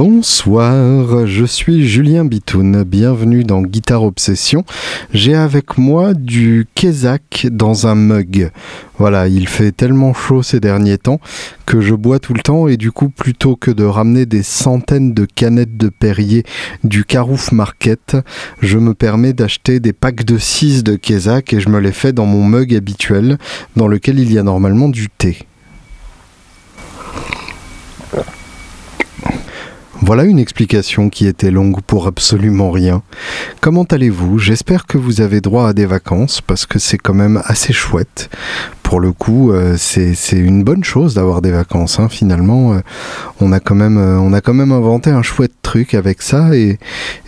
Bonsoir, je suis Julien Bitoun, bienvenue dans Guitare Obsession. J'ai avec moi du Kézak dans un mug. Voilà, il fait tellement chaud ces derniers temps que je bois tout le temps et du coup, plutôt que de ramener des centaines de canettes de Perrier du Carouf Market, je me permets d'acheter des packs de 6 de Kézak et je me les fais dans mon mug habituel dans lequel il y a normalement du thé. Voilà une explication qui était longue pour absolument rien. Comment allez-vous ? J'espère que vous avez droit à des vacances parce que c'est quand même assez chouette. Pour le coup, c'est une bonne chose d'avoir des vacances, hein. Finalement, on a quand même inventé un chouette truc avec ça et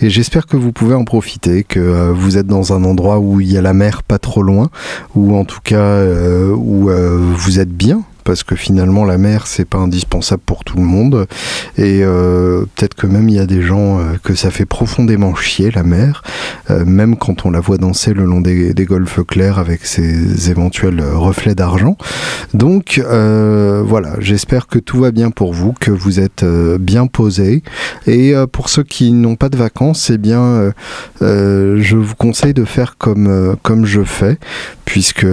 j'espère que vous pouvez en profiter, que vous êtes dans un endroit où il y a la mer pas trop loin, ou en tout cas où vous êtes bien. Parce que finalement la mer c'est pas indispensable pour tout le monde et peut-être que même il y a des gens que ça fait profondément chier la mer, même quand on la voit danser le long des golfes clairs avec ses éventuels reflets d'argent. Donc voilà, j'espère que tout va bien pour vous, que vous êtes bien posés et pour ceux qui n'ont pas de vacances, eh bien je vous conseille de faire comme je fais puisque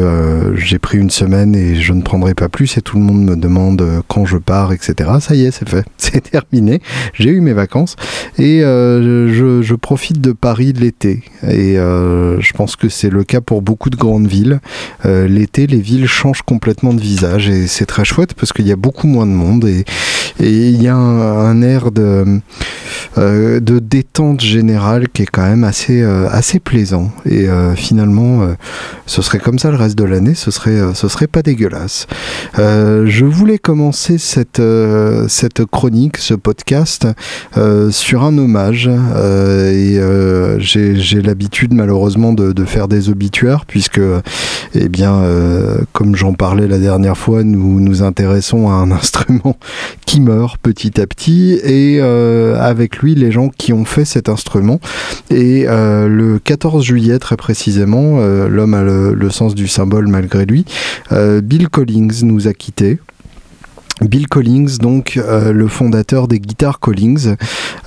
j'ai pris une semaine et je ne prendrai pas plus. Et tout le monde me demande quand je pars, etc. Ça y est, c'est fait, c'est terminé. J'ai eu mes vacances et je profite de Paris l'été. Et je pense que c'est le cas pour beaucoup de grandes villes. L'été, les villes changent complètement de visage et c'est très chouette parce qu'il y a beaucoup moins de monde et il y a un air de détente générale qui est quand même assez plaisant. Et finalement, ce serait comme ça le reste de l'année, ce serait pas dégueulasse. Je voulais commencer cette chronique, ce podcast, sur un hommage. J'ai l'habitude malheureusement de faire des obituaires puisque, eh bien, comme j'en parlais la dernière fois, nous nous intéressons à un instrument qui meurt petit à petit et avec lui les gens qui ont fait cet instrument. Et le 14 juillet très précisément, l'homme a le sens du symbole malgré lui, Bill Collings nous a quittés. Bill Collings, donc le fondateur des Guitare Collings.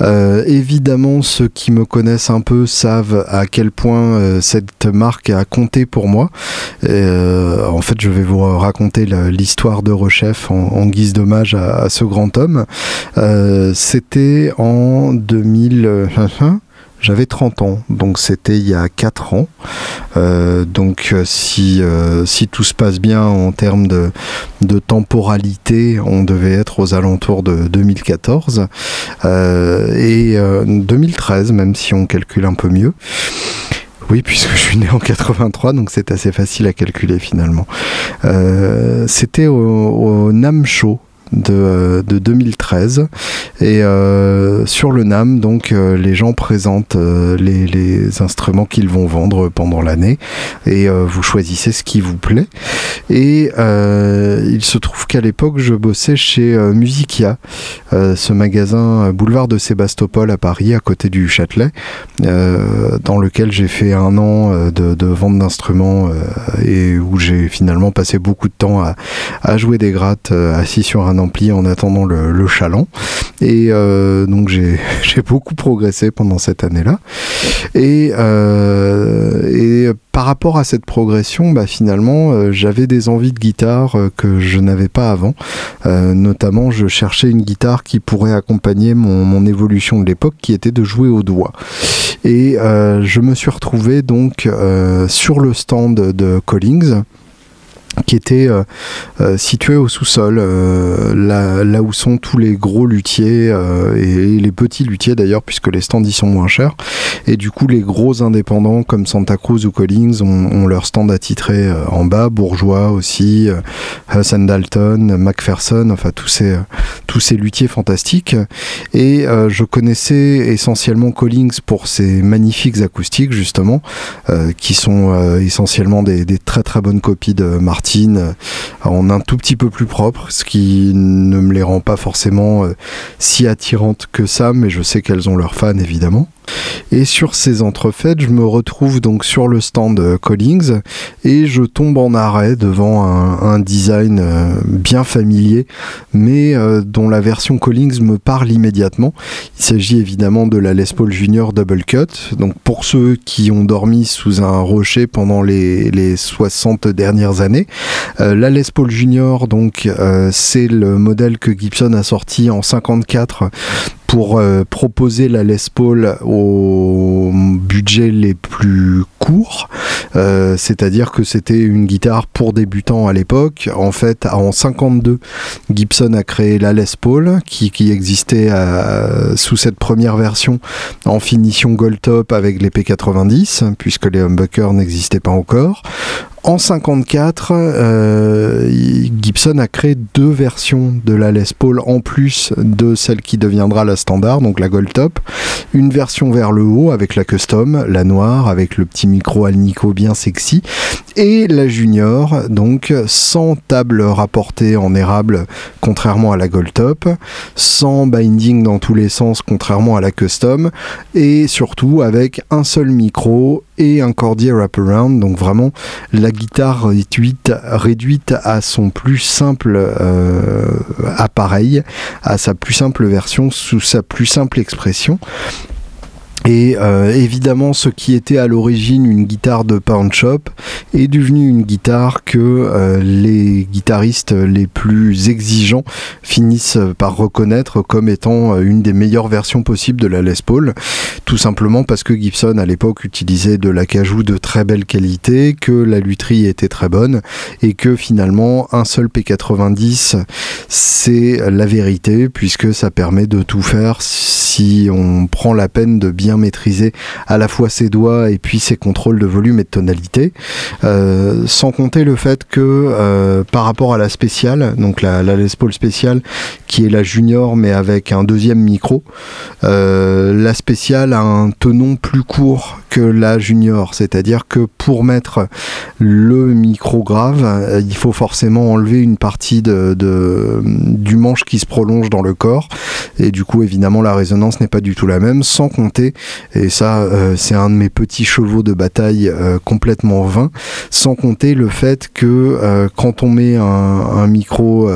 Évidemment, ceux qui me connaissent un peu savent à quel point cette marque a compté pour moi. En fait, je vais vous raconter l'histoire d'Eurochef en guise d'hommage à ce grand homme. C'était en 2000... J'avais 30 ans, donc c'était il y a 4 ans. Donc si tout se passe bien en termes de temporalité, on devait être aux alentours de 2014 et 2013, même si on calcule un peu mieux. Oui, puisque je suis né en 83, donc c'est assez facile à calculer finalement. C'était au NAM Show de 2013 et sur le NAM donc les gens présentent les instruments qu'ils vont vendre pendant l'année et vous choisissez ce qui vous plaît et il se trouve qu'à l'époque je bossais chez Musikia, ce magasin boulevard de Sébastopol à Paris à côté du Châtelet, dans lequel j'ai fait un an de vente d'instruments et où j'ai finalement passé beaucoup de temps à jouer des grattes assis sur un ampli en attendant le chaland et donc j'ai beaucoup progressé pendant cette année-là et par rapport à cette progression, finalement, j'avais des envies de guitare que je n'avais pas avant. Notamment, je cherchais une guitare qui pourrait accompagner mon évolution de l'époque, qui était de jouer au doigt. Et je me suis retrouvé donc sur le stand de Collings, qui était situé au sous-sol, là où sont tous les gros luthiers et les petits luthiers d'ailleurs, puisque les stands y sont moins chers. Et du coup, les gros indépendants comme Santa Cruz ou Collings ont leur stand attitré en bas, Bourgeois aussi, Huss and Dalton, McPherson, enfin tous ces luthiers fantastiques. Et je connaissais essentiellement Collings pour ses magnifiques acoustiques justement, qui sont essentiellement des très très bonnes copies de Martin, en un tout petit peu plus propre, ce qui ne me les rend pas forcément si attirantes que ça, mais je sais qu'elles ont leurs fans évidemment. Et sur ces entrefaites, je me retrouve donc sur le stand Collings et je tombe en arrêt devant un design bien familier, mais dont la version Collings me parle immédiatement. Il s'agit évidemment de la Les Paul Junior Double Cut. Donc pour ceux qui ont dormi sous un rocher pendant les 60 dernières années, la Les Paul Junior, donc c'est le modèle que Gibson a sorti en 54 pour proposer la Les Paul aux budgets les plus courts, c'est-à-dire que c'était une guitare pour débutants à l'époque. En fait, en 52, Gibson a créé la Les Paul qui existait sous cette première version en finition gold top avec les P90, puisque les humbuckers n'existaient pas encore. En 54, Gibson a créé deux versions de la Les Paul en plus de celle qui deviendra la standard, donc la Gold Top. Une version vers le haut avec la Custom, la noire avec le petit micro Alnico bien sexy, et la Junior, donc sans table rapportée en érable contrairement à la Gold Top, sans binding dans tous les sens contrairement à la Custom, et surtout avec un seul micro et un cordier wraparound, donc vraiment la guitare réduite à son plus simple appareil, à sa plus simple version, sous sa plus simple expression. Et évidemment, ce qui était à l'origine une guitare de Pawn Shop est devenu une guitare que les guitaristes les plus exigeants finissent par reconnaître comme étant une des meilleures versions possibles de la Les Paul, tout simplement parce que Gibson à l'époque utilisait de l'acajou de très belle qualité, que la lutherie était très bonne et que finalement un seul P90 c'est la vérité, puisque ça permet de tout faire si on prend la peine de bien maîtriser à la fois ses doigts et puis ses contrôles de volume et de tonalité, sans compter le fait que par rapport à la spéciale, donc la Les Paul spéciale qui est la Junior mais avec un deuxième micro, la spéciale a un tenon plus court que la Junior, c'est-à-dire que pour mettre le micro grave, il faut forcément enlever une partie du manche qui se prolonge dans le corps, et du coup évidemment la résonance n'est pas du tout la même, sans compter, et ça c'est un de mes petits chevaux de bataille complètement vain, sans compter le fait que quand on met un micro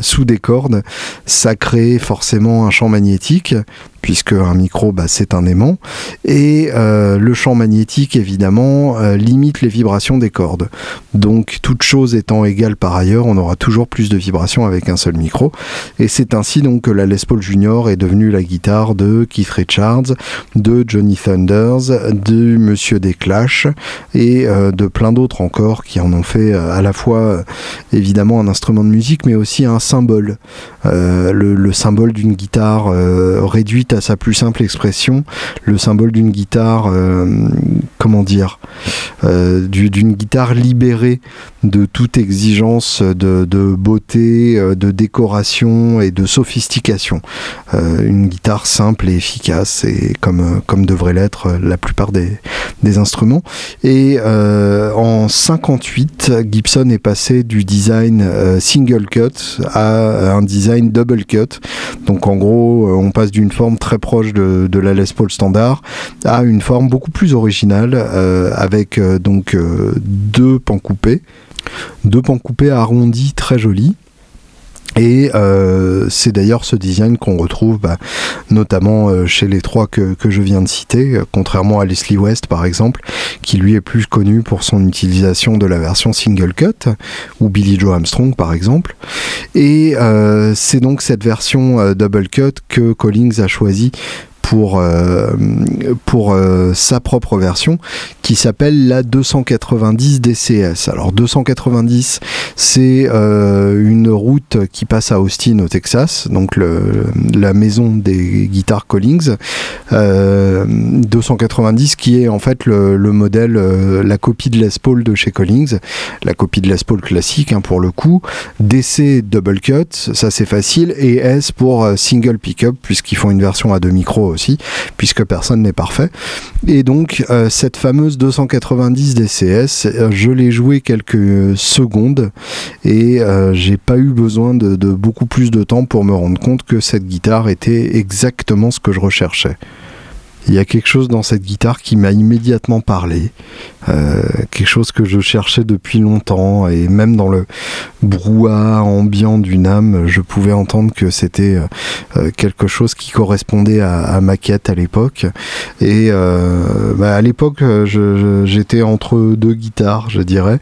sous des cordes, ça crée forcément un champ magnétique, puisque un micro c'est un aimant, et le champ magnétique évidemment limite les vibrations des cordes. Donc toute chose étant égale par ailleurs, on aura toujours plus de vibrations avec un seul micro, et c'est ainsi donc que la Les Paul Junior est devenue la guitare de Keith Richards, de Johnny Thunders, de Monsieur des Clash et de plein d'autres encore qui en ont fait à la fois évidemment un instrument de musique mais aussi un symbole, le symbole d'une guitare réduite à sa plus simple expression, le symbole d'une guitare d'une guitare libérée de toute exigence de beauté, de décoration et de sophistication, une guitare simple et efficace, et comme devrait l'être la plupart des instruments. Et en 58, Gibson est passé du design single cut à un design double cut, donc en gros on passe d'une forme très proche de la Les Paul standard à une forme beaucoup plus originale, avec deux pans coupés arrondis, très jolis. Et c'est d'ailleurs ce design qu'on retrouve notamment chez les trois que je viens de citer, contrairement à Leslie West par exemple, qui lui est plus connu pour son utilisation de la version single cut, ou Billy Joe Armstrong par exemple. Et c'est donc cette version double cut que Collings a choisi pour sa propre version, qui s'appelle la 290 DCS. Alors 290, c'est une route qui passe à Austin au Texas, donc la maison des guitares Collings. 290 qui est en fait le modèle, la copie de Les Paul de chez Collings, la copie de Les Paul classique pour le coup. DC double cut, ça c'est facile, et S pour single pickup, puisqu'ils font une version à deux micros aussi, puisque personne n'est parfait. Et donc cette fameuse 290 DCS, je l'ai jouée quelques secondes et j'ai pas eu besoin de beaucoup plus de temps pour me rendre compte que cette guitare était exactement ce que je recherchais. il y a quelque chose dans cette guitare qui m'a immédiatement parlé, quelque chose que je cherchais depuis longtemps, et même dans le brouhaha ambiant du NAM, je pouvais entendre que c'était quelque chose qui correspondait à ma quête à l'époque. Et à l'époque, j'étais entre deux guitares, je dirais.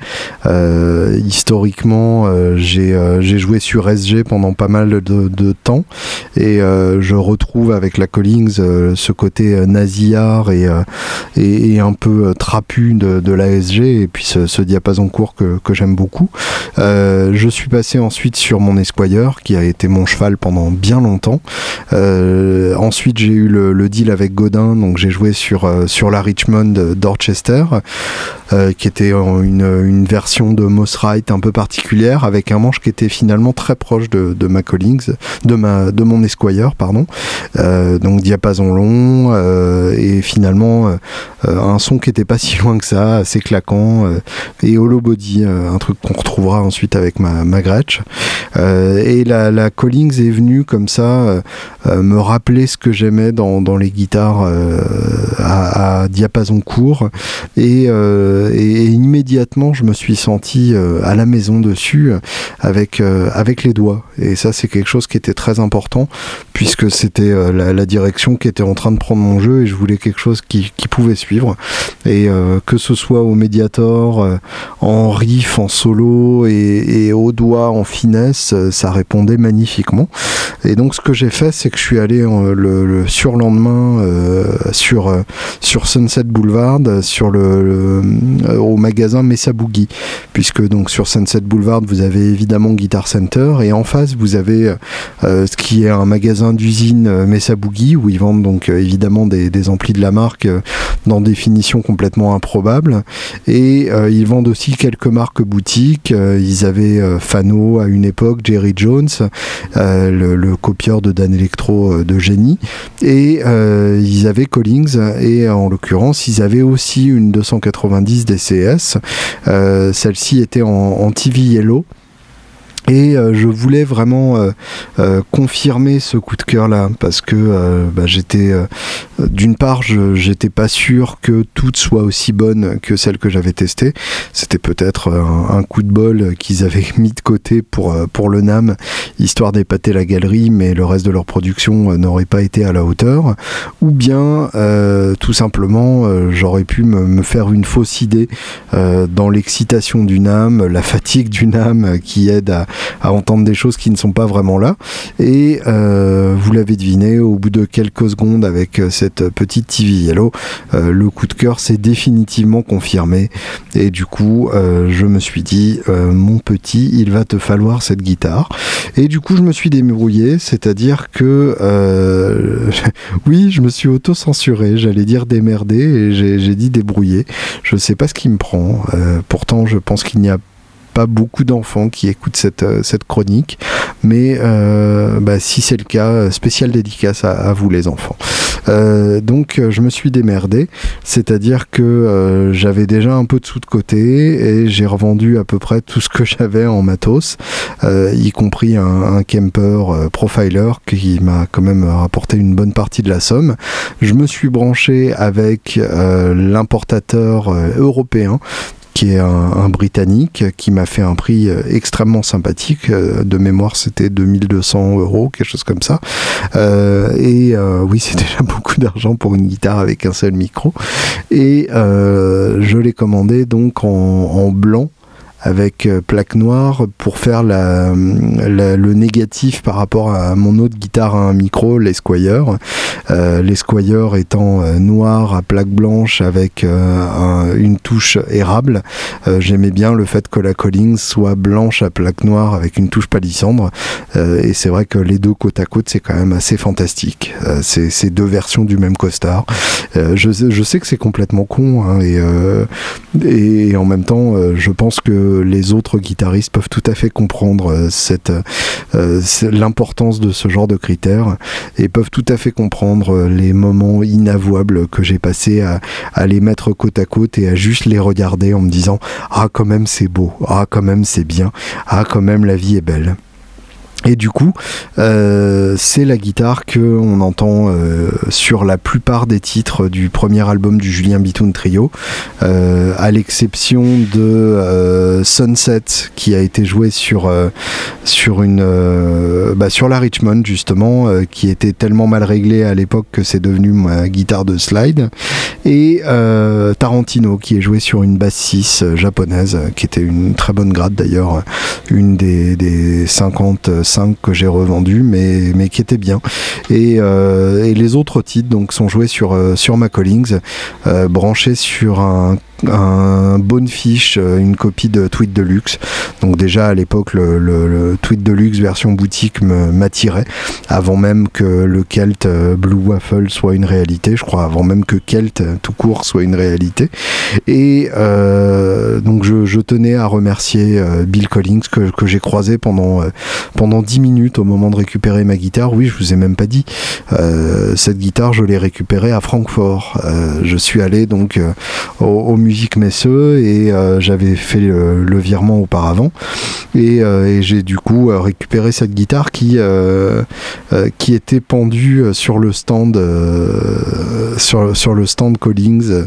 Historiquement, j'ai joué sur SG pendant pas mal de temps, et je retrouve avec la Collings ce côté nasillard et un peu trapu de l'ASG, et puis ce diapason court que j'aime beaucoup. Je suis passé ensuite sur mon Esquire, qui a été mon cheval pendant bien longtemps. Ensuite j'ai eu le deal avec Godin, donc j'ai joué sur la Richmond d'Orchester, qui était une version de Moss Wright un peu particulière, avec un manche qui était finalement très proche de ma Collings, de mon Esquire pardon, donc diapason long, et finalement un son qui était pas si loin que ça, assez claquant, et hollow body, un truc qu'on retrouvera ensuite avec ma Gretsch. Et la Collings est venue comme ça me rappeler ce que j'aimais dans les guitares à diapason court, et immédiatement je me suis senti à la maison dessus, avec les doigts, et ça c'est quelque chose qui était très important, puisque c'était la direction qui était en train de prendre mon jeu, et je voulais quelque chose qui pouvait suivre, et que ce soit au Mediator, en riff, en solo, et au doigt, en finesse, ça répondait magnifiquement. Et donc ce que j'ai fait, c'est que je suis allé le surlendemain sur Sunset Boulevard, sur au magasin Mesa Boogie, puisque donc sur Sunset Boulevard vous avez évidemment Guitar Center, et en face vous avez ce qui est un magasin d'usine Mesa Boogie, où ils vendent donc évidemment des amplis de la marque dans des finitions complètement improbables, et ils vendent aussi quelques marques boutiques. Ils avaient Fano à une époque, Jerry Jones, le copieur de Dan Electro de génie, et ils avaient Collings, et en l'occurrence ils avaient aussi une 290 DCS, celle-ci était en TV Yellow. Et je voulais vraiment confirmer ce coup de cœur là, parce que j'étais d'une part, j'étais pas sûr que toutes soient aussi bonnes que celles que j'avais testées. C'était peut-être un coup de bol qu'ils avaient mis de côté pour le NAM, histoire d'épater la galerie, mais le reste de leur production n'aurait pas été à la hauteur. Ou bien tout simplement j'aurais pu me faire une fausse idée dans l'excitation du NAM, la fatigue du NAM qui aide à entendre des choses qui ne sont pas vraiment là. Et vous l'avez deviné, au bout de quelques secondes avec cette petite TV Yellow, le coup de cœur s'est définitivement confirmé, et du coup je me suis dit mon petit, il va te falloir cette guitare. Et du coup je me suis débrouillé, c'est-à-dire que oui, je me suis auto-censuré, j'allais dire démerdé, et j'ai dit débrouillé. Je sais pas ce qui me prend, pourtant je pense qu'il n'y a pas beaucoup d'enfants qui écoutent cette chronique, mais si c'est le cas, spéciale dédicace à vous les enfants. Donc je me suis démerdé, c'est-à-dire que j'avais déjà un peu de sous de côté, et j'ai revendu à peu près tout ce que j'avais en matos, y compris un Kemper Profiler qui m'a quand même rapporté une bonne partie de la somme. Je me suis branché avec l'importateur européen, qui est un Britannique, qui m'a fait un prix extrêmement sympathique. De mémoire, c'était 2200 €, quelque chose comme ça. Oui, c'est déjà beaucoup d'argent pour une guitare avec un seul micro. Et je l'ai commandé donc en blanc, avec plaque noire, pour faire le négatif par rapport à mon autre guitare à un micro, l'Esquire. L'Esquire étant noir à plaque blanche avec une touche érable, j'aimais bien le fait que la Collings soit blanche à plaque noire avec une touche palissandre, et c'est vrai que les deux côte à côte, c'est quand même assez fantastique. C'est deux versions du même costard. Je sais que c'est complètement con, hein, et en même temps je pense que les autres guitaristes peuvent tout à fait comprendre l'importance de ce genre de critères, et peuvent tout à fait comprendre les moments inavouables que j'ai passés à les mettre côte à côte, et à juste les regarder en me disant « Ah, quand même c'est beau, ah, quand même c'est bien, ah, quand même la vie est belle ». Et du coup, c'est la guitare qu'on entend sur la plupart des titres du premier album du Julien Bitoun Trio, à l'exception de Sunset, qui a été joué sur la Richmond justement, qui était tellement mal réglée à l'époque que c'est devenu ma guitare de slide, et Tarantino, qui est joué sur une basse 6 japonaise, qui était une très bonne grade d'ailleurs, une des 55 que j'ai revendu, mais qui était bien. Et les autres titres donc sont joués sur ma Collings, branchés sur un Bonefish, une copie de Tweet Deluxe. Donc déjà à l'époque le Tweet Deluxe version boutique m'attirait, avant même que le Kelt Blue Waffle soit une réalité, je crois, avant même que Kelt tout court soit une réalité. Et donc je tenais à remercier Bill Collings que j'ai croisé pendant 10 minutes au moment de récupérer ma guitare. Oui, je vous ai même pas dit, cette guitare je l'ai récupérée à Francfort. Je suis allé donc au Musique Messe, et j'avais fait le virement auparavant, et j'ai du coup récupéré cette guitare qui était pendue sur le stand sur le stand Collings,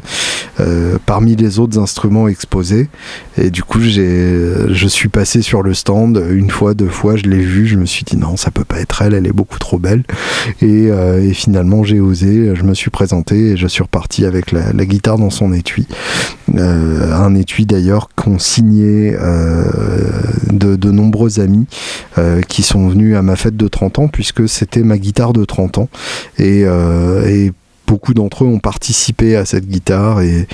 parmi les autres instruments exposés. Et du coup je suis passé sur le stand une fois, deux fois, je l'ai vue, je me suis dit non, ça peut pas être elle est beaucoup trop belle, et finalement j'ai osé, je me suis présenté et je suis reparti avec la guitare dans son étui. Un étui d'ailleurs qu'ont signé de nombreux amis qui sont venus à ma fête de 30 ans, puisque c'était ma guitare de 30 ans, et beaucoup d'entre eux ont participé à cette guitare, et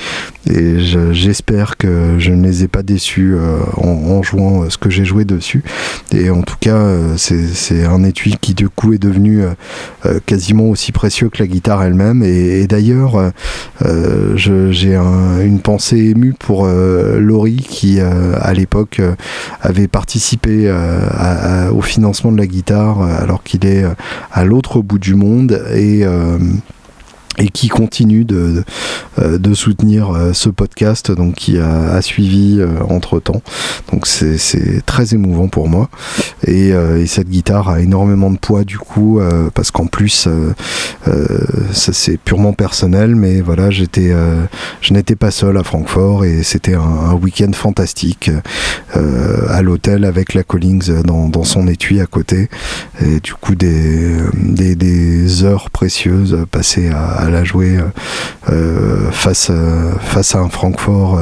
j'espère que je ne les ai pas déçus en jouant ce que j'ai joué dessus. Et en tout cas c'est un étui qui du coup est devenu quasiment aussi précieux que la guitare elle-même, et d'ailleurs j'ai une pensée émue pour Laurie qui à l'époque avait participé au financement de la guitare alors qu'il est à l'autre bout du monde, et qui continue de soutenir ce podcast, donc qui a suivi entre temps. Donc c'est très émouvant pour moi, et cette guitare a énormément de poids du coup, parce qu'en plus ça c'est purement personnel, mais voilà, je n'étais pas seul à Francfort, et c'était un week-end fantastique à l'hôtel avec la Collings dans son étui à côté, et du coup des heures précieuses passées à la jouer face à un Francfort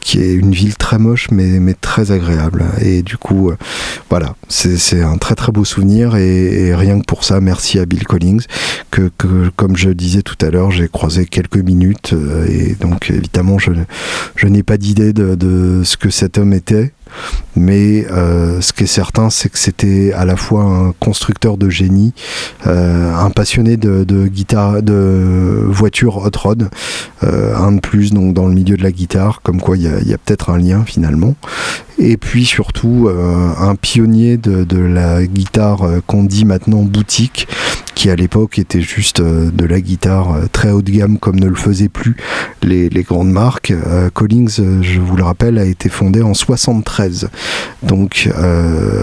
qui est une ville très moche mais très agréable, et du coup voilà, c'est un très très beau souvenir, et rien que pour ça merci à Bill Collings que comme je disais tout à l'heure j'ai croisé quelques minutes, et donc évidemment je n'ai pas d'idée de ce que cet homme était, mais ce qui est certain c'est que c'était à la fois un constructeur de génie, un passionné de guitare, de voiture hot rod, un de plus donc dans le milieu de la guitare, comme quoi il y a peut-être un lien finalement, et puis surtout un pionnier de la guitare qu'on dit maintenant boutique, qui à l'époque était juste de la guitare très haut de gamme comme ne le faisaient plus les grandes marques. Collings, je vous le rappelle, a été fondée en 73, donc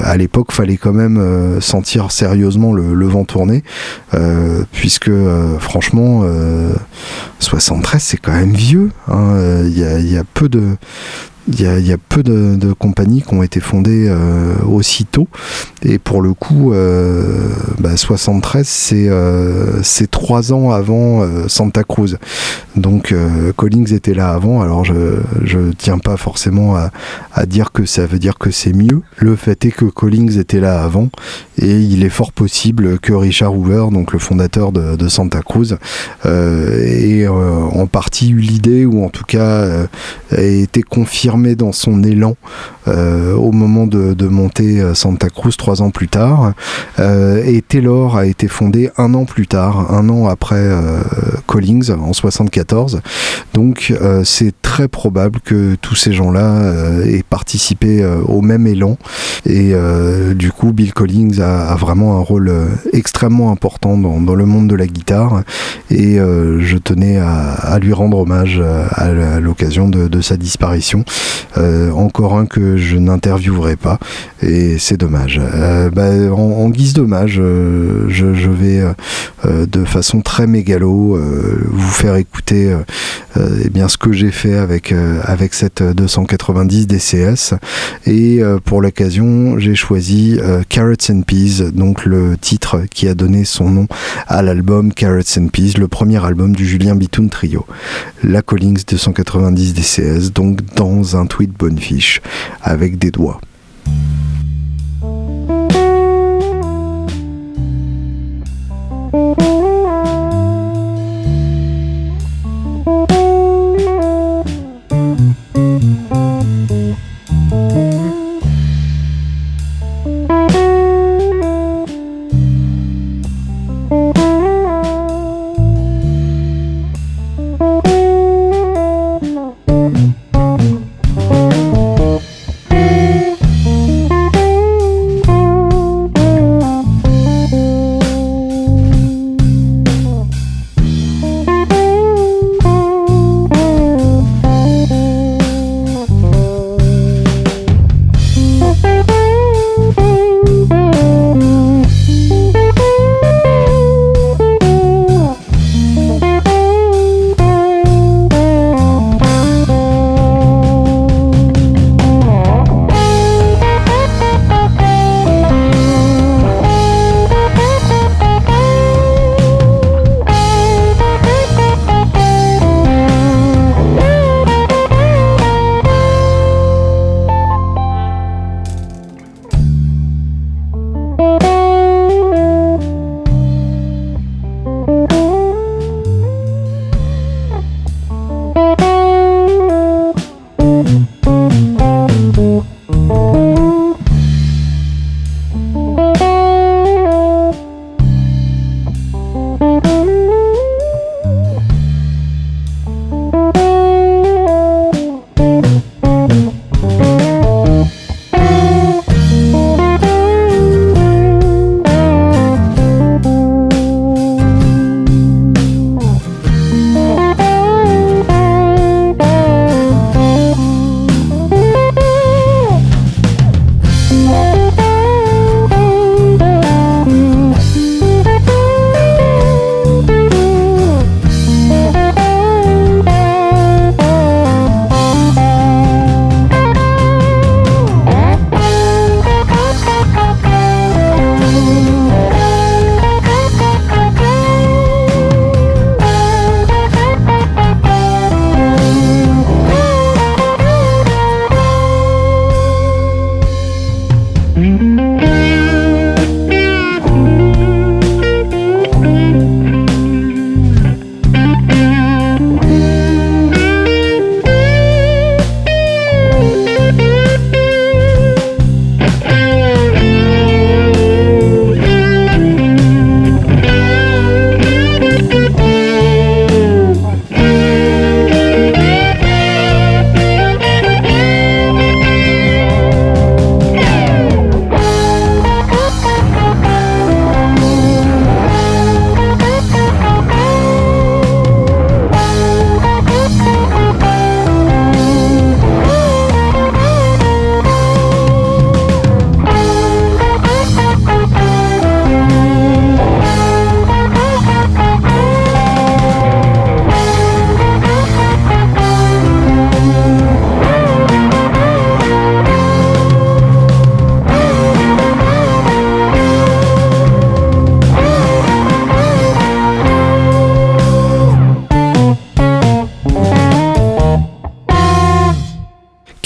à l'époque fallait quand même sentir sérieusement le vent tourner, puisque franchement 73 c'est quand même vieux, hein. Y a peu de... Il y a peu de compagnies qui ont été fondées aussitôt, et pour le coup 73 c'est 3 ans avant Santa Cruz, donc Collings était là avant. Alors je tiens pas forcément à dire que ça veut dire que c'est mieux, le fait est que Collings était là avant, et il est fort possible que Richard Hoover, donc le fondateur de Santa Cruz, ait en partie eu l'idée, ou en tout cas ait été confirmé dans son élan au moment de monter Santa Cruz 3 ans plus tard, et Taylor a été fondé un an après Collings en 74, donc c'est très probable que tous ces gens-là aient participé au même élan, et du coup Bill Collings a vraiment un rôle extrêmement important dans le monde de la guitare, et je tenais à lui rendre hommage à l'occasion de sa disparition. Encore un que je n'interviewerai pas, et c'est dommage. En guise d'hommage, je vais de façon très mégalo vous faire écouter ce que j'ai fait avec cette 290 DCS, et pour l'occasion j'ai choisi Carrots and Peas, donc le titre qui a donné son nom à l'album Carrots and Peas, le premier album du Julien Bitoun Trio, la Collings 290 DCS, donc dans un tweet bonnefiche avec des doigts.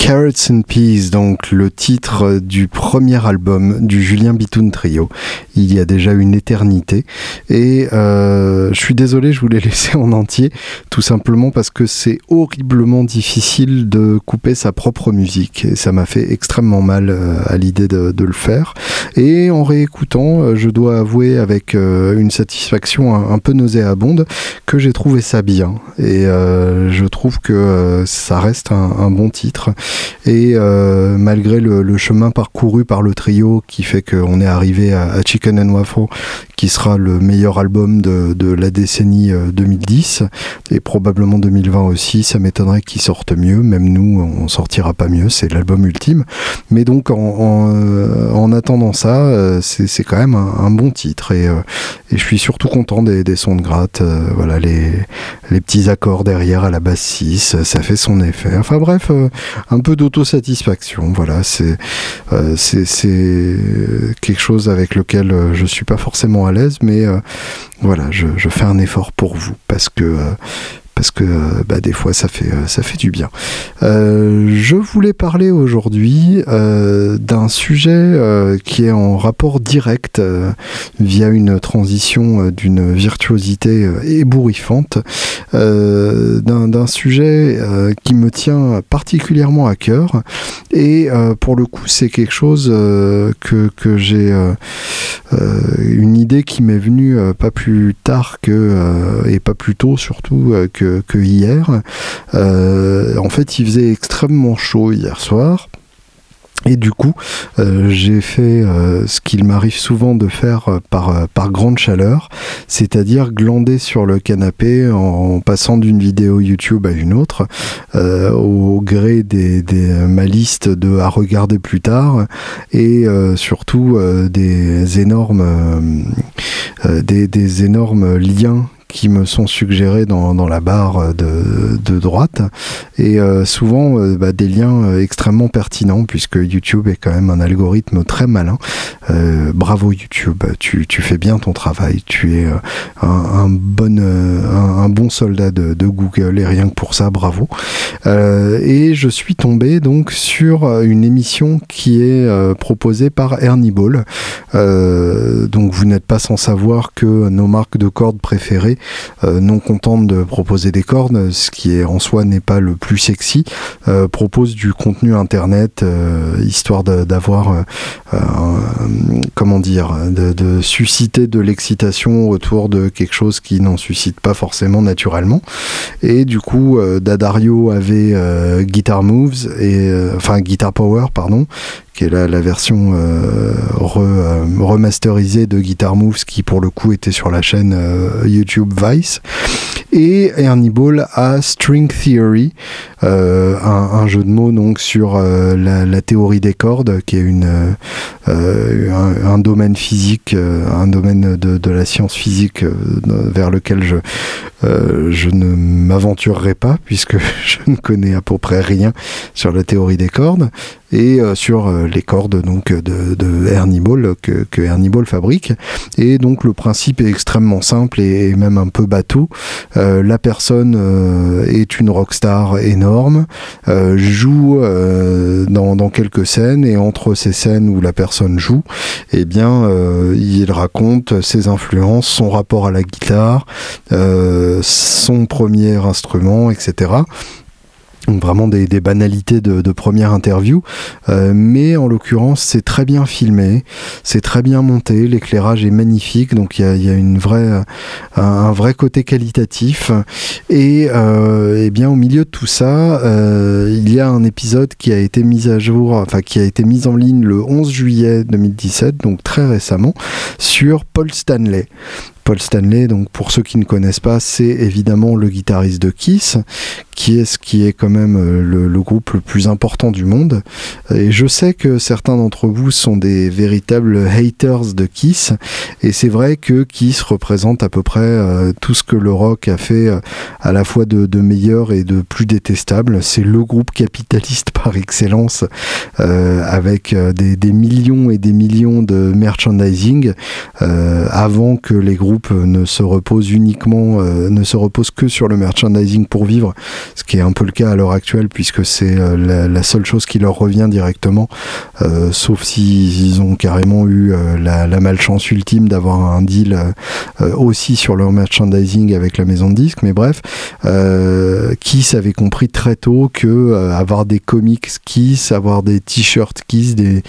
Carrots and Peas, donc le titre du premier album du Julien Bitoun Trio, il y a déjà une éternité, et je suis désolé, je vous l'ai laissé en entier, tout simplement parce que c'est horriblement difficile de couper sa propre musique, et ça m'a fait extrêmement mal à l'idée de le faire, et en réécoutant, je dois avouer avec une satisfaction un peu nauséabonde que j'ai trouvé ça bien, et je trouve que ça reste un bon titre. et malgré le chemin parcouru par le trio qui fait qu'on est arrivé à Chicken and Waffle, qui sera le meilleur album de la décennie 2010 et probablement 2020 aussi, ça m'étonnerait qu'ils sortent mieux, même nous on sortira pas mieux, c'est l'album ultime, mais donc en attendant ça, c'est quand même un bon titre et je suis surtout content des sons de gratte, voilà, les petits accords derrière à la basse 6, ça fait son effet, enfin bref, un peu d'autosatisfaction, voilà, c'est quelque chose avec lequel je suis pas forcément à l'aise, mais voilà, je fais un effort pour vous, parce que bah, des fois ça fait du bien. Je voulais parler aujourd'hui d'un sujet qui est en rapport direct via une transition d'une virtuosité ébouriffante, d'un sujet qui me tient particulièrement à cœur et pour le coup c'est quelque chose que j'ai une idée qui m'est venue pas plus tard que et pas plus tôt surtout que hier. En fait, il faisait extrêmement chaud hier soir. Et du coup, j'ai fait ce qu'il m'arrive souvent de faire par grande chaleur, c'est-à-dire glander sur le canapé en passant d'une vidéo YouTube à une autre, au gré de ma liste à regarder plus tard, et surtout des énormes liens qui me sont suggérés dans la barre de droite et souvent bah, des liens extrêmement pertinents puisque YouTube est quand même un algorithme très malin. Bravo YouTube, tu fais bien ton travail, tu es un bon soldat de Google et rien que pour ça bravo. Et je suis tombé donc sur une émission qui est proposée par Ernie Ball. Donc vous n'êtes pas sans savoir que nos marques de cordes préférées non contente de proposer des cordes, ce qui est en soi n'est pas le plus sexy, propose du contenu internet histoire d'avoir de susciter de l'excitation autour de quelque chose qui n'en suscite pas forcément naturellement. Et du coup Dadario avait Guitar Moves et enfin Guitar Power pardon, qui est la version remasterisée de Guitar Moves qui pour le coup était sur la chaîne YouTube Vice, et Ernie Ball a String Theory, un jeu de mots donc sur la théorie des cordes qui est un domaine physique, un domaine de la science physique vers lequel je ne m'aventurerai pas puisque je ne connais à peu près rien sur la théorie des cordes et sur les cordes donc de Ernie Ball que Ernie Ball fabrique. Et donc le principe est extrêmement simple et même un peu bateau. La personne est une rockstar énorme, joue dans quelques scènes, et entre ces scènes où la personne joue, eh bien il raconte ses influences, son rapport à la guitare, son premier instrument, etc. Donc vraiment des banalités de première interview, mais en l'occurrence c'est très bien filmé, c'est très bien monté, l'éclairage est magnifique, donc il y a un vrai côté qualitatif et bien au milieu de tout ça il y a un épisode qui a été mis à jour, enfin qui a été mis en ligne le 11 juillet 2017, donc très récemment, sur Paul Stanley. Paul Stanley, donc pour ceux qui ne connaissent pas, c'est évidemment le guitariste de Kiss, qui est quand même le groupe le plus important du monde. Et je sais que certains d'entre vous sont des véritables haters de Kiss, et c'est vrai que Kiss représente à peu près tout ce que le rock a fait à la fois de meilleur et de plus détestable. C'est le groupe capitaliste par excellence, avec des millions et des millions de merchandising, avant que les groupes ne se repose que sur le merchandising pour vivre, ce qui est un peu le cas à l'heure actuelle puisque c'est la seule chose qui leur revient directement, sauf s'ils ont carrément eu la malchance ultime d'avoir un deal aussi sur leur merchandising avec la maison de disques. Mais bref, Kiss avait compris très tôt que avoir des comics Kiss, avoir des t-shirts Kiss, des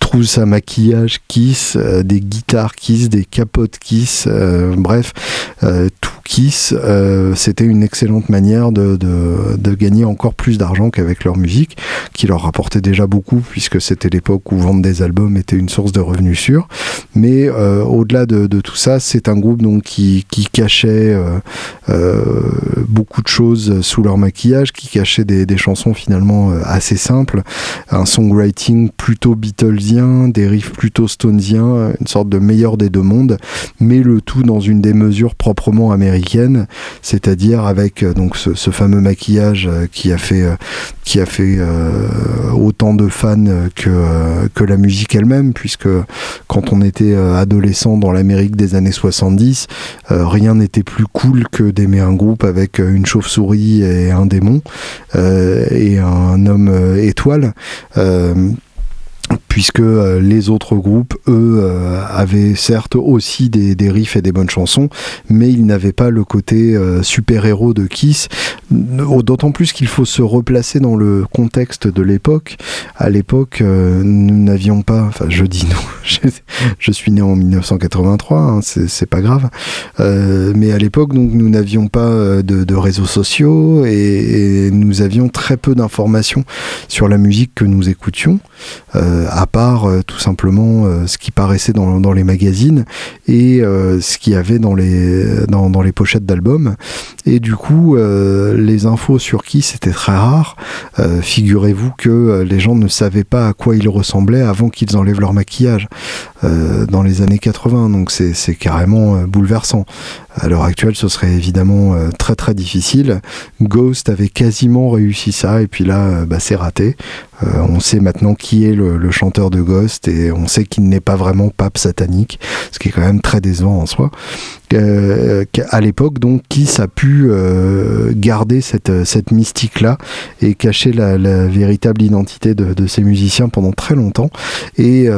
trousses à maquillage Kiss, des guitares Kiss, des capotes Kiss, bref, tout Kiss, c'était une excellente manière de gagner encore plus d'argent qu'avec leur musique, qui leur rapportait déjà beaucoup, puisque c'était l'époque où vendre des albums était une source de revenus sûrs. Mais au-delà de tout ça, c'est un groupe donc, qui cachait beaucoup de choses sous leur maquillage, qui cachait des chansons finalement assez simples, un songwriting plutôt Beatlesien, des riffs plutôt stonesiens, une sorte de meilleur des deux mondes, mais le tout dans une démesure proprement américaine, c'est-à-dire avec donc ce fameux maquillage qui a fait autant de fans que la musique elle-même, puisque quand on était adolescent dans l'Amérique des années 70, rien n'était plus cool que d'aimer un groupe avec une chauve-souris et un démon et un homme étoile, puisque les autres groupes, eux, avaient certes aussi des riffs et des bonnes chansons, mais ils n'avaient pas le côté super-héros de Kiss, d'autant plus qu'il faut se replacer dans le contexte de l'époque. À l'époque, nous n'avions pas, enfin je dis nous, je suis né en 1983, hein, c'est pas grave, mais à l'époque, donc, nous n'avions pas de réseaux sociaux et nous avions très peu d'informations sur la musique que nous écoutions, à part tout simplement ce qui paraissait dans les magazines et ce qu'il y avait dans les pochettes d'albums. Et du coup, les infos sur qui c'était très rare. Figurez-vous que les gens ne savaient pas à quoi ils ressemblaient avant qu'ils enlèvent leur maquillage dans les années 80, donc c'est carrément bouleversant. À l'heure actuelle, ce serait évidemment très très difficile. Ghost avait quasiment réussi ça, et puis là, c'est raté. On sait maintenant qui est le chanteur de Ghost, et on sait qu'il n'est pas vraiment pape satanique, ce qui est quand même très décevant en soi. À l'époque, donc, Kiss a pu garder cette mystique-là et cacher la véritable identité de ses musiciens pendant très longtemps. Et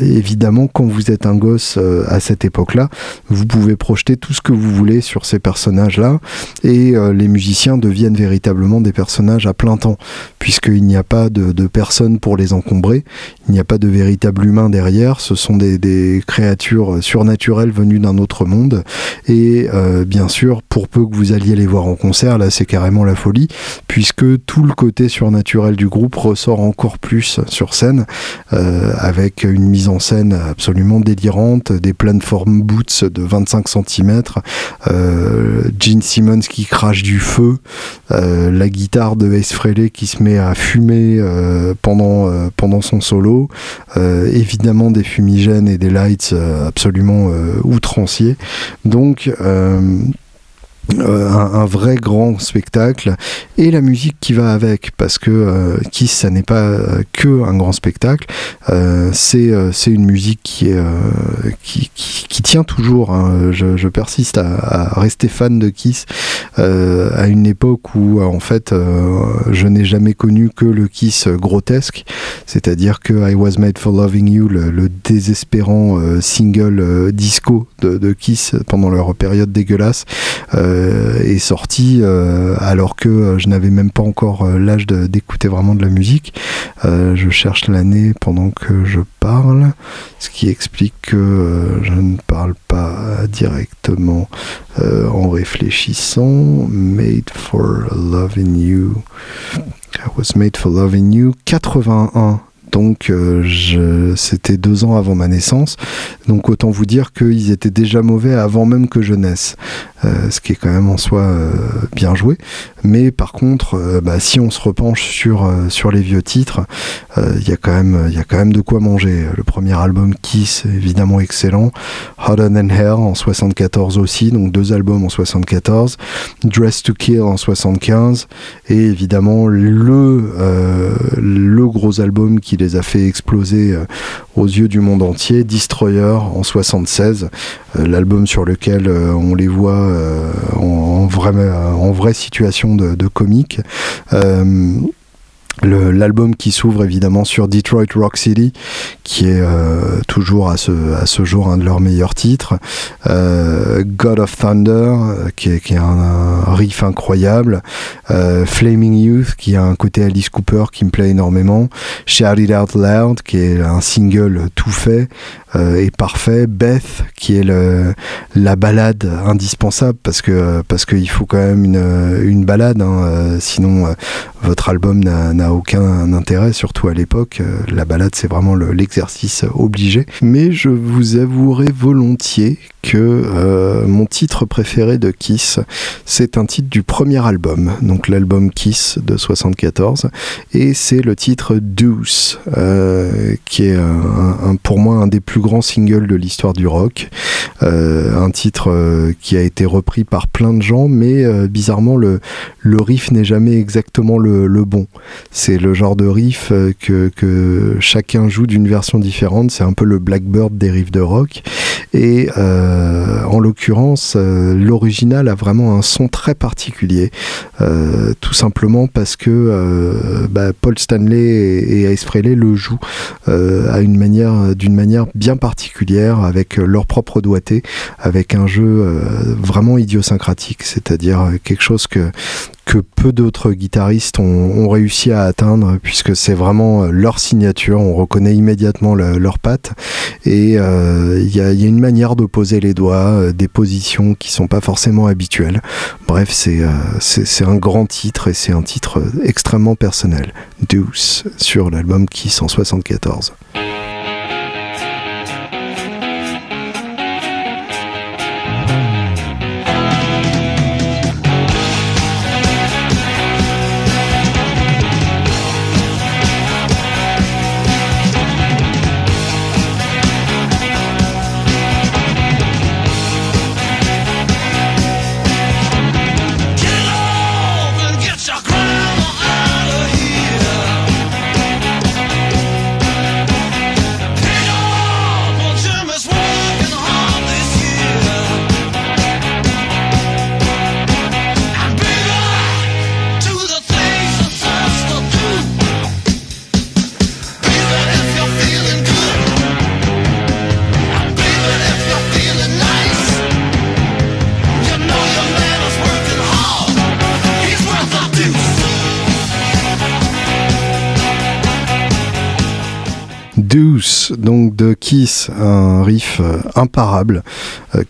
évidemment, quand vous êtes un gosse à cette époque-là, vous pouvez projeter tout ce que vous voulez sur ces personnages-là, et les musiciens deviennent véritablement des personnages à plein temps, puisqu'il n'y a pas de personne pour les encombrer, il n'y a pas de véritable humain derrière, ce sont des créatures surnaturelles venues d'un autre monde. Et bien sûr, pour peu que vous alliez les voir en concert, là c'est carrément la folie, puisque tout le côté surnaturel du groupe ressort encore plus sur scène, avec une mise en scène absolument délirante, des plateformes boots de 25 cm, Gene Simmons qui crache du feu, la guitare de Ace Frehley qui se met à fumer pendant son solo, évidemment des fumigènes et des lights absolument outranciers. Donc un vrai grand spectacle, et la musique qui va avec, parce que Kiss, ça n'est pas que un grand spectacle, c'est une musique qui tient toujours, hein. Je persiste à rester fan de Kiss, à une époque où en fait je n'ai jamais connu que le Kiss grotesque, c'est-à-dire que I Was Made for Loving You, le désespérant single disco de Kiss pendant leur période dégueulasse, est sorti alors que je n'avais même pas encore l'âge d'écouter vraiment de la musique. Je cherche l'année pendant que je parle, ce qui explique que je ne parle pas directement en réfléchissant. Made for Loving You. I was made for loving you. 81. Donc c'était 2 ans avant ma naissance, donc autant vous dire qu'ils étaient déjà mauvais avant même que je naisse, ce qui est quand même en soi bien joué. Mais par contre, si on se repenche sur les vieux titres, il y a quand même de quoi manger. Le premier album Kiss, évidemment excellent, Hot and Hair en 74 aussi, donc 2 albums en 74, Dress to Kill en 75, et évidemment le gros album qui les a fait exploser aux yeux du monde entier, Destroyer en 76, l'album sur lequel on les voit en vraie situation de comique. L'album qui s'ouvre évidemment sur Detroit Rock City, qui est toujours à ce jour un de leurs meilleurs titres, God of Thunder qui est un riff incroyable, Flaming Youth qui a un côté Alice Cooper qui me plaît énormément, Shout It Out Loud qui est un single tout fait et parfait, Beth qui est la ballade indispensable parce que il faut quand même une ballade sinon votre album n'a aucun intérêt, surtout à l'époque. La balade, c'est vraiment l'exercice obligé. Mais je vous avouerai volontiers que mon titre préféré de Kiss, c'est un titre du premier album, donc l'album Kiss de 74, et c'est le titre Deuce, qui est pour moi un des plus grands singles de l'histoire du rock, un titre qui a été repris par plein de gens, mais bizarrement le riff n'est jamais exactement le bon. C'est le genre de riff que chacun joue d'une version différente, c'est un peu le Blackbird des riffs de rock, et en l'occurrence l'original a vraiment un son très particulier, tout simplement parce que Paul Stanley et Ace Frehley le jouent d'une manière bien particulière, avec leur propre doigté, avec un jeu vraiment idiosyncratique, c'est-à-dire quelque chose que peu d'autres guitaristes ont réussi à atteindre, puisque c'est vraiment leur signature, on reconnaît immédiatement leur patte, et il y a une manière de poser les doigts, des positions qui sont pas forcément habituelles. Bref, c'est un grand titre, et c'est un titre extrêmement personnel, Deuce, sur l'album Kiss en 74. Deuce, donc de Kiss, un riff imparable